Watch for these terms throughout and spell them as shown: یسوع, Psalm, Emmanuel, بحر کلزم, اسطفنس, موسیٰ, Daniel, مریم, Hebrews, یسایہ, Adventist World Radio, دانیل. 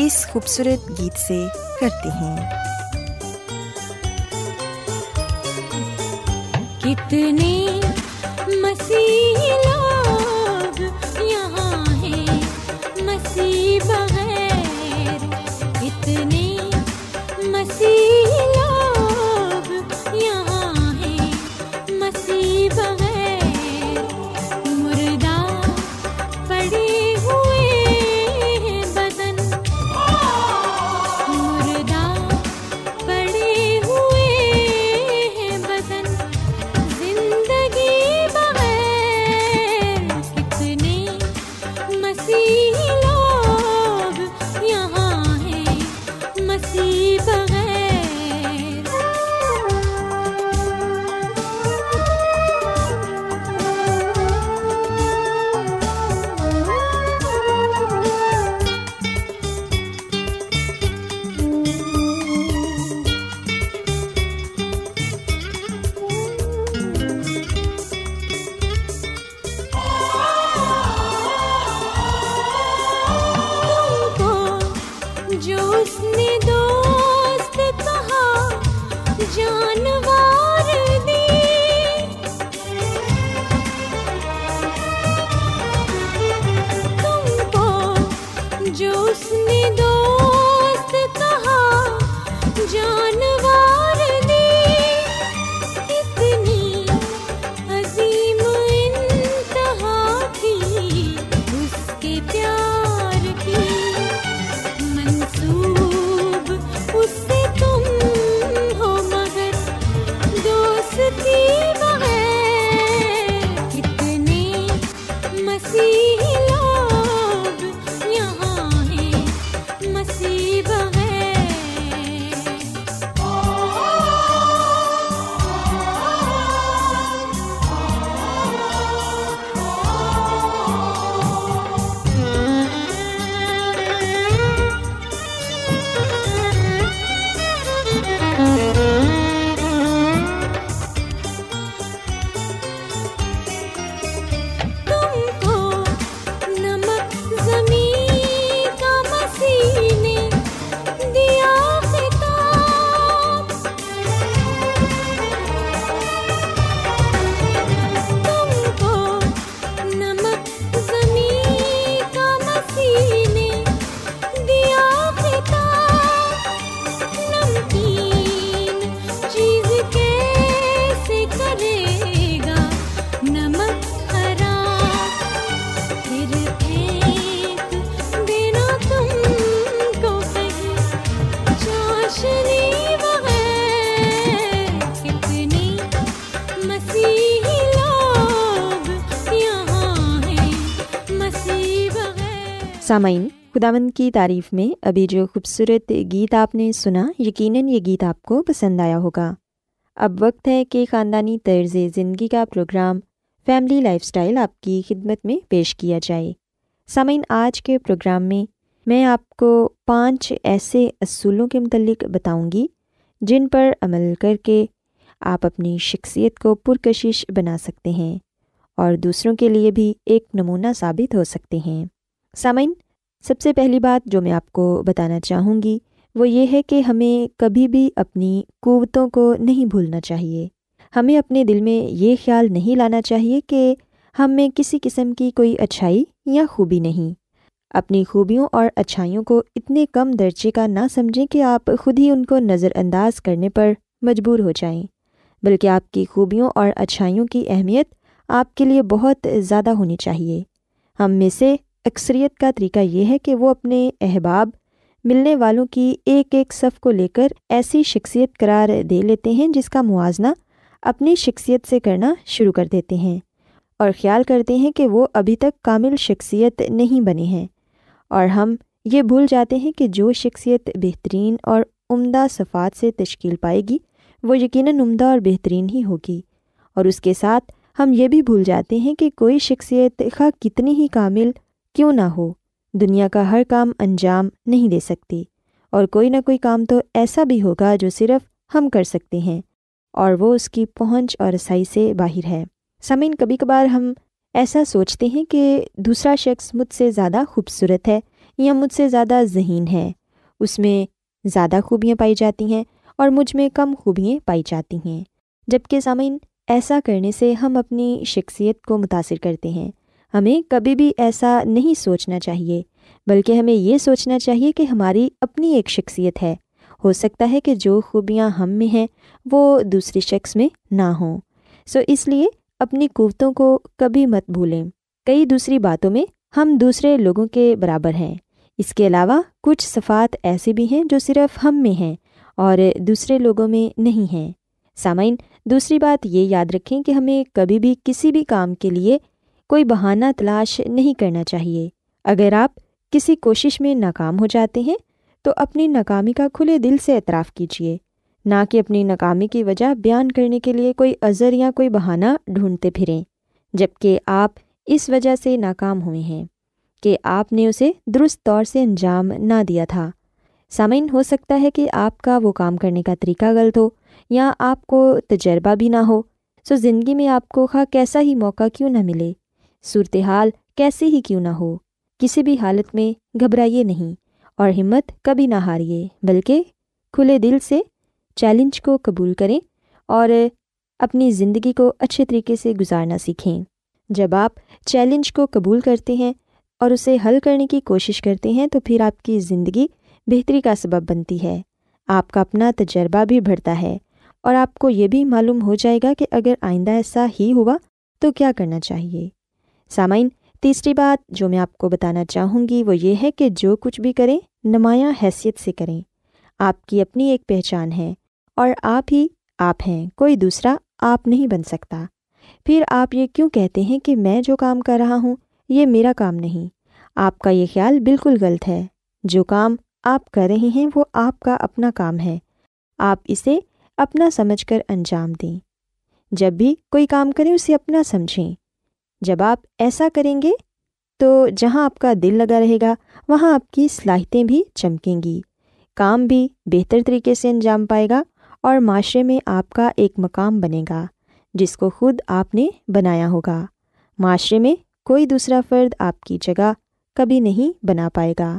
اس خوبصورت گیت سے کرتے ہیں۔ کتنے مسیح لوگ یہاں ہیں مسیح بغیر، کتنے مسیح لوگ یہاں ہیں مسیح بغیر، مردہ پڑے سامعین، خداوند کی تعریف میں ابھی جو خوبصورت گیت آپ نے سنا، یقیناً یہ گیت آپ کو پسند آیا ہوگا۔ اب وقت ہے کہ خاندانی طرز زندگی کا پروگرام فیملی لائف سٹائل آپ کی خدمت میں پیش کیا جائے۔ سامعین، آج کے پروگرام میں آپ کو 5 ایسے اصولوں کے متعلق بتاؤں گی جن پر عمل کر کے آپ اپنی شخصیت کو پرکشش بنا سکتے ہیں اور دوسروں کے لیے بھی ایک نمونہ ثابت ہو سکتے ہیں۔ سامعین، سب سے پہلی بات جو میں آپ کو بتانا چاہوں گی وہ یہ ہے کہ ہمیں کبھی بھی اپنی قوتوں کو نہیں بھولنا چاہیے۔ ہمیں اپنے دل میں یہ خیال نہیں لانا چاہیے کہ ہم میں کسی قسم کی کوئی اچھائی یا خوبی نہیں۔ اپنی خوبیوں اور اچھائیوں کو اتنے کم درجے کا نہ سمجھیں کہ آپ خود ہی ان کو نظر انداز کرنے پر مجبور ہو جائیں، بلکہ آپ کی خوبیوں اور اچھائیوں کی اہمیت آپ کے لیے بہت زیادہ ہونی چاہیے۔ ہم میں سے اکثریت کا طریقہ یہ ہے کہ وہ اپنے احباب، ملنے والوں کی ایک ایک صف کو لے کر ایسی شخصیت قرار دے لیتے ہیں جس کا موازنہ اپنی شخصیت سے کرنا شروع کر دیتے ہیں، اور خیال کرتے ہیں کہ وہ ابھی تک کامل شخصیت نہیں بنے ہیں، اور ہم یہ بھول جاتے ہیں کہ جو شخصیت بہترین اور عمدہ صفات سے تشکیل پائے گی وہ یقیناً عمدہ اور بہترین ہی ہوگی، اور اس کے ساتھ ہم یہ بھی بھول جاتے ہیں کہ کوئی شخصیت خواہ کتنی ہی کامل کیوں نہ ہو دنیا کا ہر کام انجام نہیں دے سکتی، اور کوئی نہ کوئی کام تو ایسا بھی ہوگا جو صرف ہم کر سکتے ہیں اور وہ اس کی پہنچ اور رسائی سے باہر ہے۔ سامعین، کبھی کبھار ہم ایسا سوچتے ہیں کہ دوسرا شخص مجھ سے زیادہ خوبصورت ہے یا مجھ سے زیادہ ذہین ہے، اس میں زیادہ خوبیاں پائی جاتی ہیں اور مجھ میں کم خوبیاں پائی جاتی ہیں، جبکہ سامعین ایسا کرنے سے ہم اپنی شخصیت کو متاثر کرتے ہیں۔ ہمیں کبھی بھی ایسا نہیں سوچنا چاہیے، بلکہ ہمیں یہ سوچنا چاہیے کہ ہماری اپنی ایک شخصیت ہے، ہو سکتا ہے کہ جو خوبیاں ہم میں ہیں وہ دوسرے شخص میں نہ ہوں، سو اس لیے اپنی قوتوں کو کبھی مت بھولیں۔ کئی دوسری باتوں میں ہم دوسرے لوگوں کے برابر ہیں، اس کے علاوہ کچھ صفات ایسی بھی ہیں جو صرف ہم میں ہیں اور دوسرے لوگوں میں نہیں ہیں۔ سامعین، دوسری بات یہ یاد رکھیں کہ ہمیں کبھی بھی کسی بھی کام کے لیے کوئی بہانہ تلاش نہیں کرنا چاہیے۔ اگر آپ کسی کوشش میں ناکام ہو جاتے ہیں تو اپنی ناکامی کا کھلے دل سے اعتراف کیجیے، نہ کہ اپنی ناکامی کی وجہ بیان کرنے کے لیے کوئی عذر یا کوئی بہانہ ڈھونڈتے پھریں، جبکہ آپ اس وجہ سے ناکام ہوئے ہیں کہ آپ نے اسے درست طور سے انجام نہ دیا تھا۔ سامعین، ہو سکتا ہے کہ آپ کا وہ کام کرنے کا طریقہ غلط ہو یا آپ کو تجربہ بھی نہ ہو، سو زندگی میں آپ کو خواہ کیسا ہی موقع کیوں نہ ملے، صورتحال کیسے ہی کیوں نہ ہو، کسی بھی حالت میں گھبرائیے نہیں اور ہمت کبھی نہ ہاریے، بلکہ کھلے دل سے چیلنج کو قبول کریں اور اپنی زندگی کو اچھے طریقے سے گزارنا سیکھیں۔ جب آپ چیلنج کو قبول کرتے ہیں اور اسے حل کرنے کی کوشش کرتے ہیں تو پھر آپ کی زندگی بہتری کا سبب بنتی ہے، آپ کا اپنا تجربہ بھی بڑھتا ہے، اور آپ کو یہ بھی معلوم ہو جائے گا کہ اگر آئندہ ایسا ہی ہوا تو کیا کرنا چاہیے۔ سامعین، تیسری بات جو میں آپ کو بتانا چاہوں گی وہ یہ ہے کہ جو کچھ بھی کریں نمایاں حیثیت سے کریں۔ آپ کی اپنی ایک پہچان ہے اور آپ ہی آپ ہیں، کوئی دوسرا آپ نہیں بن سکتا۔ پھر آپ یہ کیوں کہتے ہیں کہ میں جو کام کر رہا ہوں یہ میرا کام نہیں؟ آپ کا یہ خیال بالکل غلط ہے۔ جو کام آپ کر رہے ہیں وہ آپ کا اپنا کام ہے، آپ اسے اپنا سمجھ کر انجام دیں۔ جب بھی کوئی کام کریں اسے اپنا سمجھیں۔ جب آپ ایسا کریں گے تو جہاں آپ کا دل لگا رہے گا وہاں آپ کی صلاحیتیں بھی چمکیں گی، کام بھی بہتر طریقے سے انجام پائے گا اور معاشرے میں آپ کا ایک مقام بنے گا جس کو خود آپ نے بنایا ہوگا۔ معاشرے میں کوئی دوسرا فرد آپ کی جگہ کبھی نہیں بنا پائے گا۔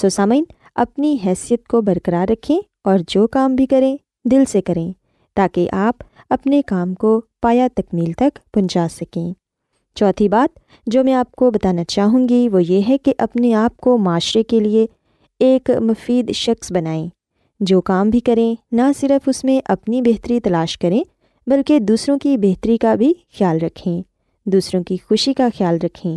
سو سامعین، اپنی حیثیت کو برقرار رکھیں اور جو کام بھی کریں دل سے کریں تاکہ آپ اپنے کام کو پایا تکمیل تک پہنچا سکیں۔ چوتھی بات جو میں آپ کو بتانا چاہوں گی وہ یہ ہے کہ اپنے آپ کو معاشرے کے لیے ایک مفید شخص بنائیں۔ جو کام بھی کریں نہ صرف اس میں اپنی بہتری تلاش کریں بلکہ دوسروں کی بہتری کا بھی خیال رکھیں، دوسروں کی خوشی کا خیال رکھیں۔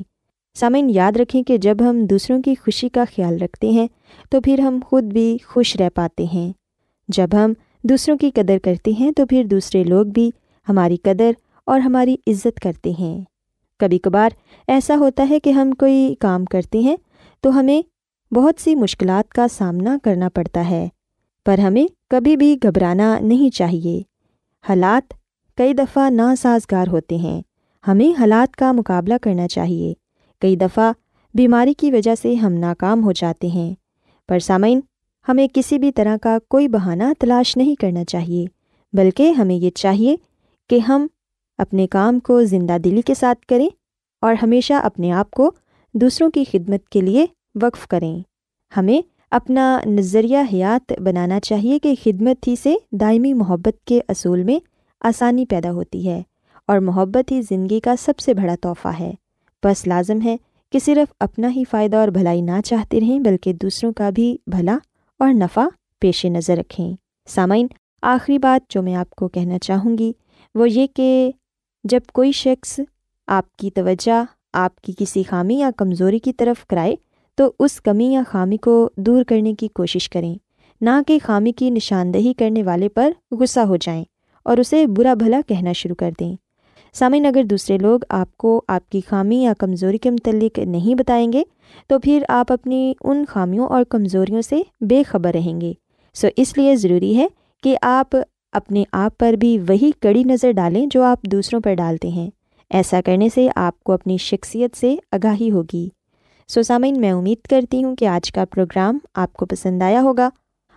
سامعین، یاد رکھیں کہ جب ہم دوسروں کی خوشی کا خیال رکھتے ہیں تو پھر ہم خود بھی خوش رہ پاتے ہیں۔ جب ہم دوسروں کی قدر کرتے ہیں تو پھر دوسرے لوگ بھی ہماری قدر اور ہماری عزت کرتے ہیں۔ کبھی کبھار ایسا ہوتا ہے کہ ہم کوئی کام کرتے ہیں تو ہمیں بہت سی مشکلات کا سامنا کرنا پڑتا ہے، پر ہمیں کبھی بھی گھبرانا نہیں چاہیے۔ حالات کئی دفعہ ناسازگار ہوتے ہیں، ہمیں حالات کا مقابلہ کرنا چاہیے۔ کئی دفعہ بیماری کی وجہ سے ہم ناکام ہو جاتے ہیں، پر سامعین، ہمیں کسی بھی طرح کا کوئی بہانہ تلاش نہیں کرنا چاہیے، بلکہ ہمیں یہ چاہیے کہ ہم اپنے کام کو زندہ دلی کے ساتھ کریں اور ہمیشہ اپنے آپ کو دوسروں کی خدمت کے لیے وقف کریں۔ ہمیں اپنا نظریہ حیات بنانا چاہیے کہ خدمت ہی سے دائمی محبت کے اصول میں آسانی پیدا ہوتی ہے، اور محبت ہی زندگی کا سب سے بڑا تحفہ ہے۔ بس لازم ہے کہ صرف اپنا ہی فائدہ اور بھلائی نہ چاہتے رہیں، بلکہ دوسروں کا بھی بھلا اور نفع پیش نظر رکھیں۔ سامعین، آخری بات جو میں آپ کو کہنا چاہوں گی وہ یہ کہ جب کوئی شخص آپ کی توجہ آپ کی کسی خامی یا کمزوری کی طرف کرائے تو اس کمی یا خامی کو دور کرنے کی کوشش کریں، نہ کہ خامی کی نشاندہی کرنے والے پر غصہ ہو جائیں اور اسے برا بھلا کہنا شروع کر دیں۔ سامعین، اگر دوسرے لوگ آپ کو آپ کی خامی یا کمزوری کے متعلق نہیں بتائیں گے تو پھر آپ اپنی ان خامیوں اور کمزوریوں سے بے خبر رہیں گے۔ اس لیے ضروری ہے کہ آپ اپنے آپ پر بھی وہی کڑی نظر ڈالیں جو آپ دوسروں پر ڈالتے ہیں۔ ایسا کرنے سے آپ کو اپنی شخصیت سے آگاہی ہوگی۔ سامعین، میں امید کرتی ہوں کہ آج کا پروگرام آپ کو پسند آیا ہوگا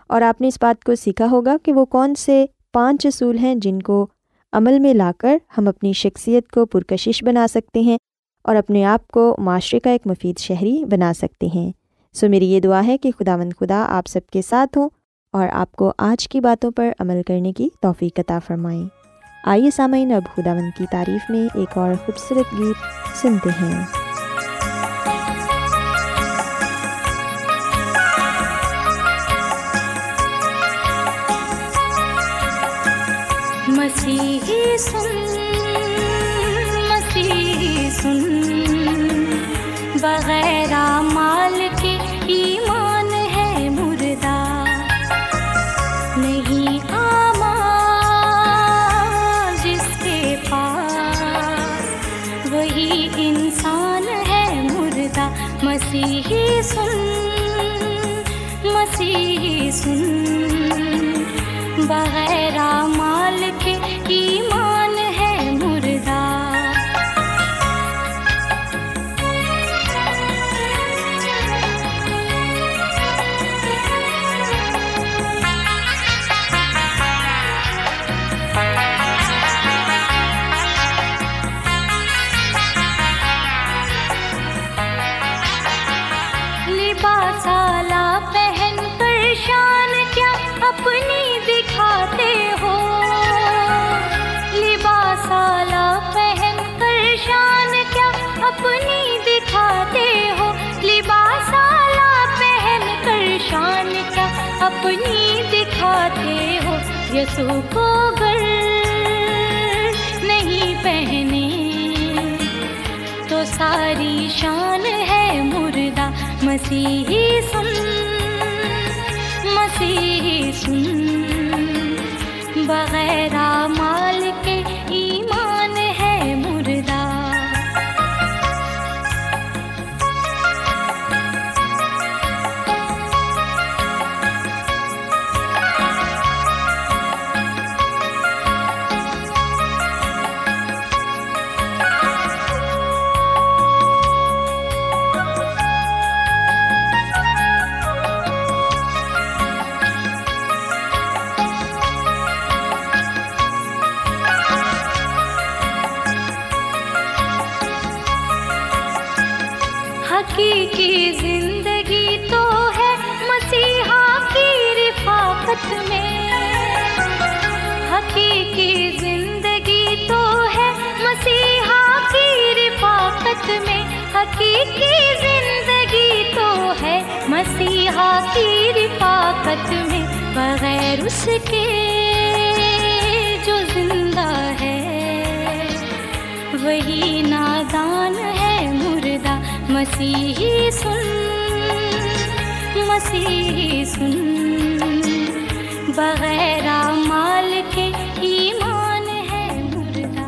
اور آپ نے اس بات کو سیکھا ہوگا کہ وہ کون سے 5 اصول ہیں جن کو عمل میں لا کر ہم اپنی شخصیت کو پرکشش بنا سکتے ہیں اور اپنے آپ کو معاشرے کا ایک مفید شہری بنا سکتے ہیں۔ میری یہ دعا ہے کہ خداوند خدا آپ سب کے ساتھ ہوں اور آپ کو آج کی باتوں پر عمل کرنے کی توفیق عطا فرمائیں۔ آئیے سامعین، اب خداوند کی تعریف میں ایک اور خوبصورت گیت سنتے ہیں۔ مسیحی سن بغیر مال کے ایمان ہے مردہ، نہیں آمان جس کے پاس وہی انسان ہے مردہ۔ مسیحی سن، مسیحی سن بغیر مال کے ایمان ہے مردہ۔ لباس اعلیٰ پہن کر شان کیا اپنی دکھاتے ہو، لباس اعلیٰ پہن کر شان کیا اپنی دکھاتے ہو، لباس اعلیٰ پہن کر شان کیا اپنی دکھاتے ہو، یسوع کو گر نہیں پہنے تو ساری شان ہے مردہ۔ مسیحی سن، مسیحی سن بغیر مال کے ایمان ہے مردہ۔ حقیقی زندگی تو ہے مسیحا کی رفاقت میں، حقیقی زندگی تو ہے مسیحا کی رفاقت میں، حقیقی زندگی تو ہے مسیحا کی رفاقت میں، بغیر اس کے جو زندہ ہے وہی نادان ہے مردہ۔ مسیحی سن، مسیحی سن بغیر مال کے ایمان ہے مردہ۔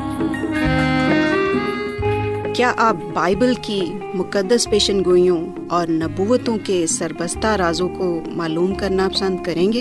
کیا آپ بائبل کی مقدس پیشن گوئیوں اور نبوتوں کے سربستہ رازوں کو معلوم کرنا پسند کریں گے؟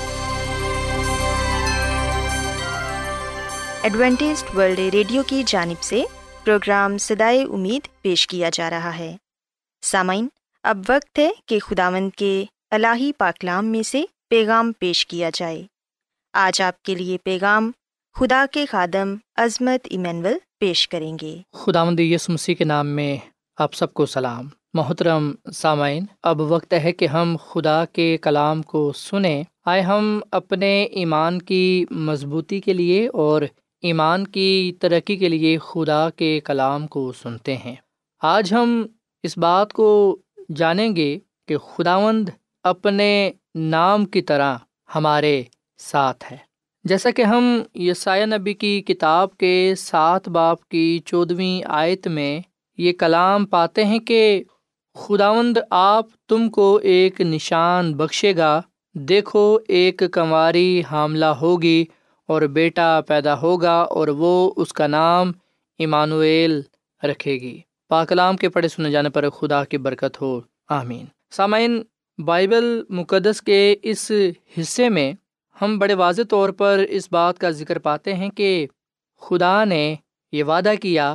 ایڈوینٹسٹ ورلڈ ریڈیو کی جانب سے پروگرام صدائے امید پیش کیا جا رہا ہے۔ سامعین، اب وقت ہے کہ خداوند کے الہی پاکلام میں سے پیغام پیش کیا جائے۔ آج آپ کے لیے پیغام خدا کے خادم عظمت ایمینول پیش کریں گے۔ خداوند یسوع مسیح کے نام میں آپ سب کو سلام۔ محترم سامعین، اب وقت ہے کہ ہم خدا کے کلام کو سنیں۔ آئے ہم اپنے ایمان کی مضبوطی کے لیے اور ایمان کی ترقی کے لیے خدا کے کلام کو سنتے ہیں۔ آج ہم اس بات کو جانیں گے کہ خداوند اپنے نام کی طرح ہمارے ساتھ ہے۔ جیسا کہ ہم یسایہ نبی کی کتاب کے 7 باب کی 14ویں آیت میں یہ کلام پاتے ہیں کہ خداوند آپ تم کو ایک نشان بخشے گا، دیکھو ایک کنواری حاملہ ہوگی اور بیٹا پیدا ہوگا اور وہ اس کا نام ایمانویل رکھے گی۔ پاک کلام کے پڑھے سنے جانے پر خدا کی برکت ہو، آمین۔ سامعین، بائبل مقدس کے اس حصے میں ہم بڑے واضح طور پر اس بات کا ذکر پاتے ہیں کہ خدا نے یہ وعدہ کیا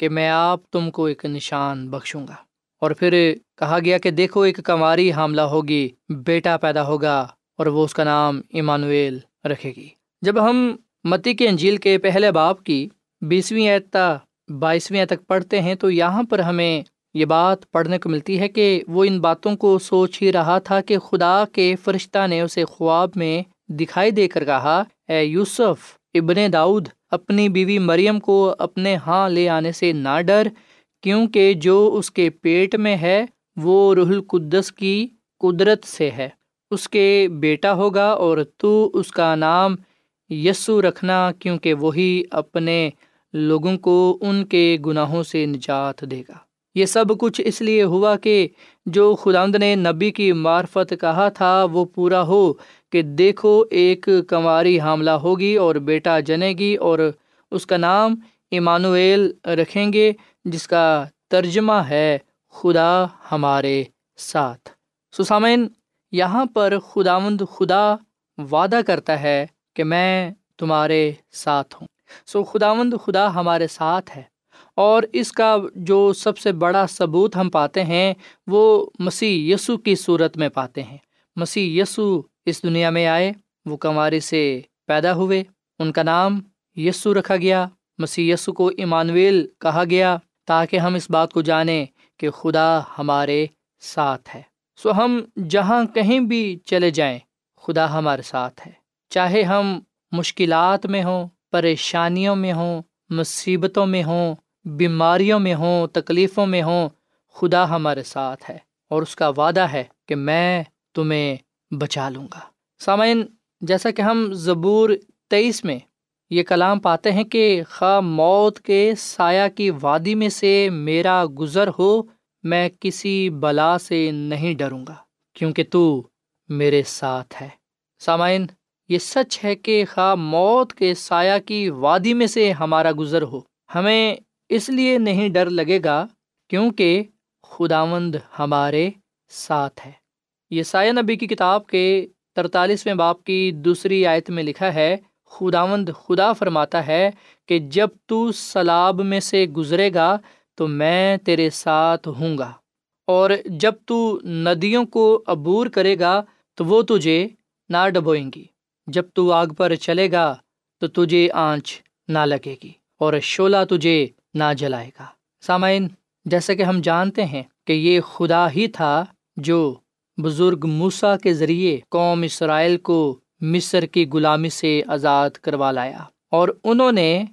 کہ میں آپ تم کو ایک نشان بخشوں گا، اور پھر کہا گیا کہ دیکھو ایک کنواری حاملہ ہوگی، بیٹا پیدا ہوگا اور وہ اس کا نام ایمانویل رکھے گی۔ جب ہم متی کی انجیل کے 1 باب کی 20 آیت تا 22 آیت تک پڑھتے ہیں تو یہاں پر ہمیں یہ بات پڑھنے کو ملتی ہے کہ وہ ان باتوں کو سوچ ہی رہا تھا کہ خدا کے فرشتہ نے اسے خواب میں دکھائی دے کر کہا، اے یوسف ابن داؤد، اپنی بیوی مریم کو اپنے ہاں لے آنے سے نہ ڈر، کیونکہ جو اس کے پیٹ میں ہے وہ روح القدس کی قدرت سے ہے، اس کے بیٹا ہوگا اور تو اس کا نام یسوع رکھنا، کیونکہ وہی اپنے لوگوں کو ان کے گناہوں سے نجات دے گا۔ یہ سب کچھ اس لیے ہوا کہ جو خداوند نے نبی کی معرفت کہا تھا وہ پورا ہو کہ دیکھو ایک کنواری حاملہ ہوگی اور بیٹا جنے گی اور اس کا نام ایمانویل رکھیں گے، جس کا ترجمہ ہے خدا ہمارے ساتھ۔ سامعین، یہاں پر خداوند خدا وعدہ کرتا ہے کہ میں تمہارے ساتھ ہوں۔ خداوند خدا ہمارے ساتھ ہے، اور اس کا جو سب سے بڑا ثبوت ہم پاتے ہیں وہ مسیح یسوع کی صورت میں پاتے ہیں۔ مسیح یسوع اس دنیا میں آئے، وہ کنواری سے پیدا ہوئے، ان کا نام یسوع رکھا گیا، مسیح یسوع کو ایمانویل کہا گیا، تاکہ ہم اس بات کو جانیں کہ خدا ہمارے ساتھ ہے۔ ہم جہاں کہیں بھی چلے جائیں خدا ہمارے ساتھ ہے، چاہے ہم مشکلات میں ہوں، پریشانیوں میں ہوں، مصیبتوں میں ہوں، بیماریوں میں ہوں، تکلیفوں میں ہوں، خدا ہمارے ساتھ ہے، اور اس کا وعدہ ہے کہ میں تمہیں بچا لوں گا۔ سامعین، جیسا کہ ہم زبور 23 میں یہ کلام پاتے ہیں کہ خواہ موت کے سایہ کی وادی میں سے میرا گزر ہو، میں کسی بلا سے نہیں ڈروں گا، کیونکہ تو میرے ساتھ ہے۔ سامعین، یہ سچ ہے کہ خواہ موت کے سایہ کی وادی میں سے ہمارا گزر ہو، ہمیں اس لیے نہیں ڈر لگے گا کیونکہ خداوند ہمارے ساتھ ہے۔ یسایہ نبی کی کتاب کے 43ویں باب کی 2 آیت میں لکھا ہے، خداوند خدا فرماتا ہے کہ جب تو سیلاب میں سے گزرے گا تو میں تیرے ساتھ ہوں گا، اور جب تو ندیوں کو عبور کرے گا تو وہ تجھے نہ ڈبوئیں گی، جب تو آگ پر چلے گا تو تجھے آنچ نہ لگے گی اور شعلہ تجھے نہ جلائے گا۔ سامعین، جیسا کہ ہم جانتے ہیں کہ یہ خدا ہی تھا جو بزرگ موسیٰ کے ذریعے قوم اسرائیل کو مصر کی غلامی سے آزاد کروا لایا اور انہوں نے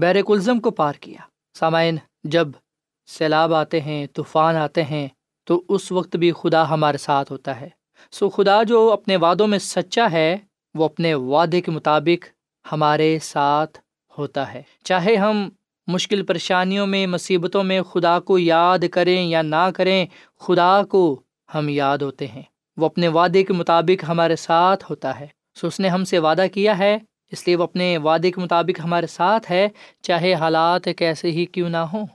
بحر کلزم کو پار کیا۔ سامعین، جب سیلاب آتے ہیں، طوفان آتے ہیں، تو اس وقت بھی خدا ہمارے ساتھ ہوتا ہے۔ سو خدا جو اپنے وعدوں میں سچا ہے، وہ اپنے وعدے کے مطابق ہمارے ساتھ ہوتا ہے۔ چاہے ہم مشکل پریشانیوں میں، مصیبتوں میں خدا کو یاد کریں یا نہ کریں، خدا کو ہم یاد ہوتے ہیں، وہ اپنے وعدے کے مطابق ہمارے ساتھ ہوتا ہے۔ سو اس نے ہم سے وعدہ کیا ہے، اس لیے وہ اپنے وعدے کے مطابق ہمارے ساتھ ہے، چاہے حالات کیسے ہی کیوں نہ ہوں۔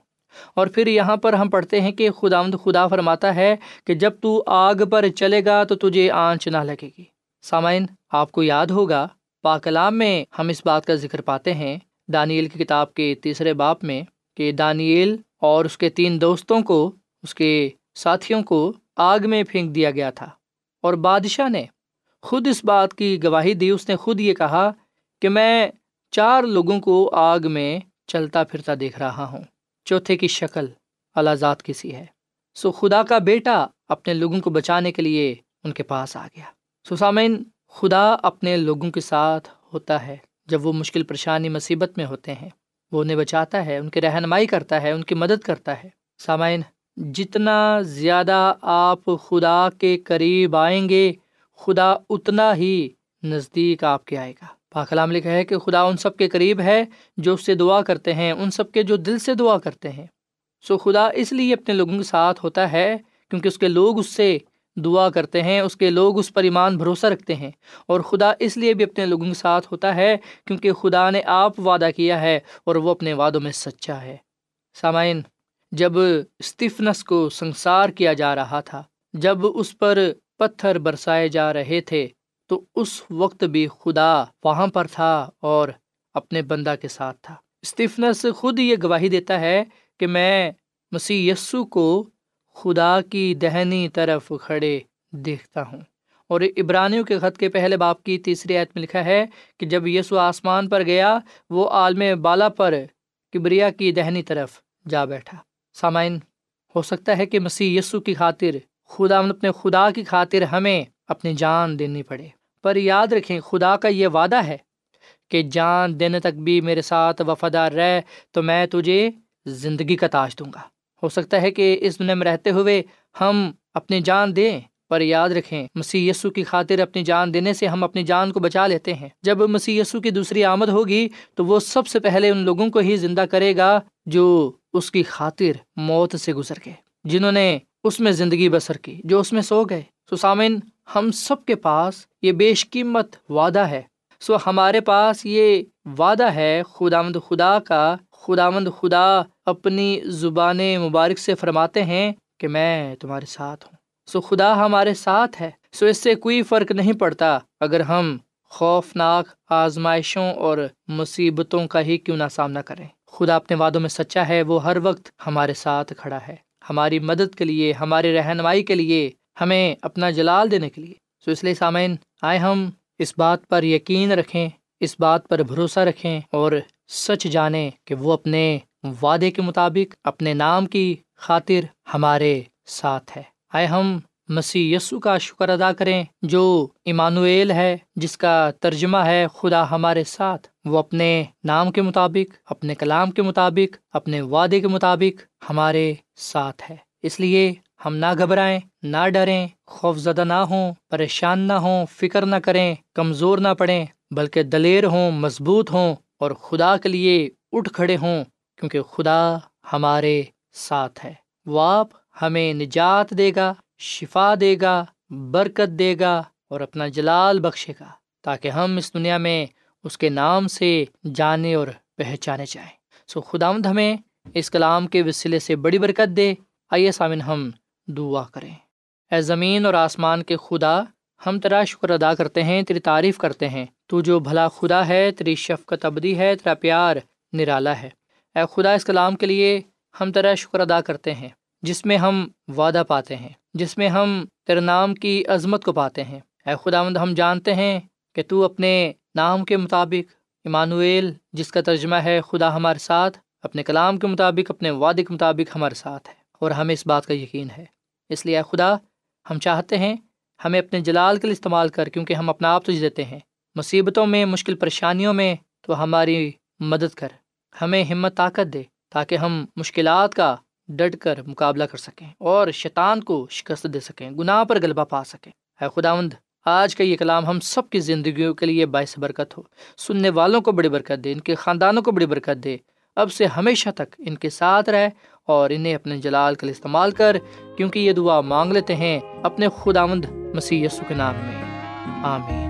اور پھر یہاں پر ہم پڑھتے ہیں کہ خداوند خدا فرماتا ہے کہ جب تو آگ پر چلے گا تو تجھے آنچ نہ لگے گی۔ سامعین، آپ کو یاد ہوگا پاک کلام میں ہم اس بات کا ذکر پاتے ہیں دانیل کی کتاب کے 3 باب میں کہ دانیل اور اس کے 3 دوستوں کو، اس کے ساتھیوں کو آگ میں پھینک دیا گیا تھا، اور بادشاہ نے خود اس بات کی گواہی دی۔ اس نے خود یہ کہا کہ میں 4 لوگوں کو آگ میں چلتا پھرتا دیکھ رہا ہوں، 4تھے کی شکل اللہ ذات کی سی ہے۔ سو خدا کا بیٹا اپنے لوگوں کو بچانے کے لیے ان کے پاس آ گیا۔ سو سامعین، خدا اپنے لوگوں کے ساتھ ہوتا ہے، جب وہ مشکل پریشانی مصیبت میں ہوتے ہیں وہ انہیں بچاتا ہے، ان کی رہنمائی کرتا ہے، ان کی مدد کرتا ہے۔ سامعین، جتنا زیادہ آپ خدا کے قریب آئیں گے، خدا اتنا ہی نزدیک آپ کے آئے گا۔ پاک کلام لکھا ہے کہ خدا ان سب کے قریب ہے جو اس سے دعا کرتے ہیں، ان سب کے جو دل سے دعا کرتے ہیں۔ سو خدا اس لیے اپنے لوگوں کے ساتھ ہوتا ہے کیونکہ اس کے لوگ اس سے دعا کرتے ہیں، اس کے لوگ اس پر ایمان بھروسہ رکھتے ہیں، اور خدا اس لیے بھی اپنے لوگوں کے ساتھ ہوتا ہے کیونکہ خدا نے آپ وعدہ کیا ہے اور وہ اپنے وعدوں میں سچا ہے۔ سامعین، جب اسطفنس کو سنسار کیا جا رہا تھا، جب اس پر پتھر برسائے جا رہے تھے، تو اس وقت بھی خدا وہاں پر تھا اور اپنے بندہ کے ساتھ تھا۔ اسطفنس خود یہ گواہی دیتا ہے کہ میں مسیح یسوع کو خدا کی دہنی طرف کھڑے دیکھتا ہوں، اور عبرانیوں کے خط کے 1 باب کی 3 آیت میں لکھا ہے کہ جب یسوع آسمان پر گیا، وہ عالم بالا پر کبریا کی دہنی طرف جا بیٹھا۔ سامعین، ہو سکتا ہے کہ مسیح یسوع کی خاطر، خداوند اپنے خدا کی خاطر ہمیں اپنی جان دینی پڑے، پر یاد رکھیں خدا کا یہ وعدہ ہے کہ جان دینے تک بھی میرے ساتھ وفادار رہ، تو میں تجھے زندگی کا تاج دوں گا۔ ہو سکتا ہے کہ اس دنیا میں رہتے ہوئے ہم اپنی جان دیں، پر یاد رکھیں مسیح یسوع کی خاطر اپنی جان دینے سے ہم اپنی جان کو بچا لیتے ہیں۔ جب مسیح یسوع کی دوسری آمد ہوگی تو وہ سب سے پہلے ان لوگوں کو ہی زندہ کرے گا جو اس کی خاطر موت سے گزر گئے، جنہوں نے اس میں زندگی بسر کی، جو اس میں سو گئے۔ سو سامعین، ہم سب کے پاس یہ بیش قیمت وعدہ ہے۔ سو ہمارے پاس یہ وعدہ ہے خداوند خدا کا۔ خداوند خدا اپنی زبان مبارک سے فرماتے ہیں کہ میں تمہارے ساتھ ہوں۔ سو خدا ہمارے ساتھ ہے۔ سو اس سے کوئی فرق نہیں پڑتا اگر ہم خوفناک آزمائشوں اور مصیبتوں کا ہی کیوں نہ سامنا کریں، خدا اپنے وعدوں میں سچا ہے، وہ ہر وقت ہمارے ساتھ کھڑا ہے، ہماری مدد کے لیے، ہماری رہنمائی کے لیے، ہمیں اپنا جلال دینے کے لیے۔ سو اس لیے سامعین، آئے ہم اس بات پر یقین رکھیں، اس بات پر بھروسہ رکھیں اور سچ جانیں کہ وہ اپنے وعدے کے مطابق اپنے نام کی خاطر ہمارے ساتھ ہے۔ آئے ہم مسیح یسوع کا شکر ادا کریں جو ایمانویل ہے، جس کا ترجمہ ہے خدا ہمارے ساتھ۔ وہ اپنے نام کے مطابق، اپنے کلام کے مطابق، اپنے وعدے کے مطابق ہمارے ساتھ ہے۔ اس لیے ہم نہ گھبرائیں، نہ ڈریں، خوف زدہ نہ ہوں، پریشان نہ ہوں، فکر نہ کریں، کمزور نہ پڑیں، بلکہ دلیر ہوں، مضبوط ہوں اور خدا کے لیے اٹھ کھڑے ہوں، کیونکہ خدا ہمارے ساتھ ہے۔ وہ آپ ہمیں نجات دے گا، شفا دے گا، برکت دے گا اور اپنا جلال بخشے گا، تاکہ ہم اس دنیا میں اس کے نام سے جانے اور پہچانے جائیں۔ سو خداوند ہمیں اس کلام کے وسیلے سے بڑی برکت دے۔ آئیے سامن ہم دعا کریں۔ اے زمین اور آسمان کے خدا، ہم تیرا شکر ادا کرتے ہیں، تیری تعریف کرتے ہیں۔ تو جو بھلا خدا ہے، تیری شفقت ابدی ہے، تیرا پیار نرالا ہے۔ اے خدا، اس کلام کے لیے ہم تیرا شکر ادا کرتے ہیں، جس میں ہم وعدہ پاتے ہیں، جس میں ہم تیرے نام کی عظمت کو پاتے ہیں۔ اے خداوند، ہم جانتے ہیں کہ تو اپنے نام کے مطابق ایمانویل، جس کا ترجمہ ہے خدا ہمارے ساتھ، اپنے کلام کے مطابق، اپنے وعدے کے مطابق ہمارے ساتھ ہے، اور ہمیں اس بات کا یقین ہے۔ اس لیے اے خدا، ہم چاہتے ہیں ہمیں اپنے جلال کے لیے استعمال کر، کیونکہ ہم اپنا آپ تجھے دیتے ہیں۔ مصیبتوں میں، مشکل پریشانیوں میں تو ہماری مدد کر، ہمیں ہمت طاقت دے، تاکہ ہم مشکلات کا ڈٹ کر مقابلہ کر سکیں اور شیطان کو شکست دے سکیں، گناہ پر غلبہ پا سکیں۔ اے خداوند، آج کا یہ کلام ہم سب کی زندگیوں کے لیے باعث برکت ہو۔ سننے والوں کو بڑی برکت دے، ان کے خاندانوں کو بڑی برکت دے، اب سے ہمیشہ تک ان کے ساتھ رہ، اور انہیں اپنے جلال کے لیے استعمال کر، کیونکہ یہ دعا مانگ لیتے ہیں اپنے خداوند مسیح یسوع کے نام میں، آمین۔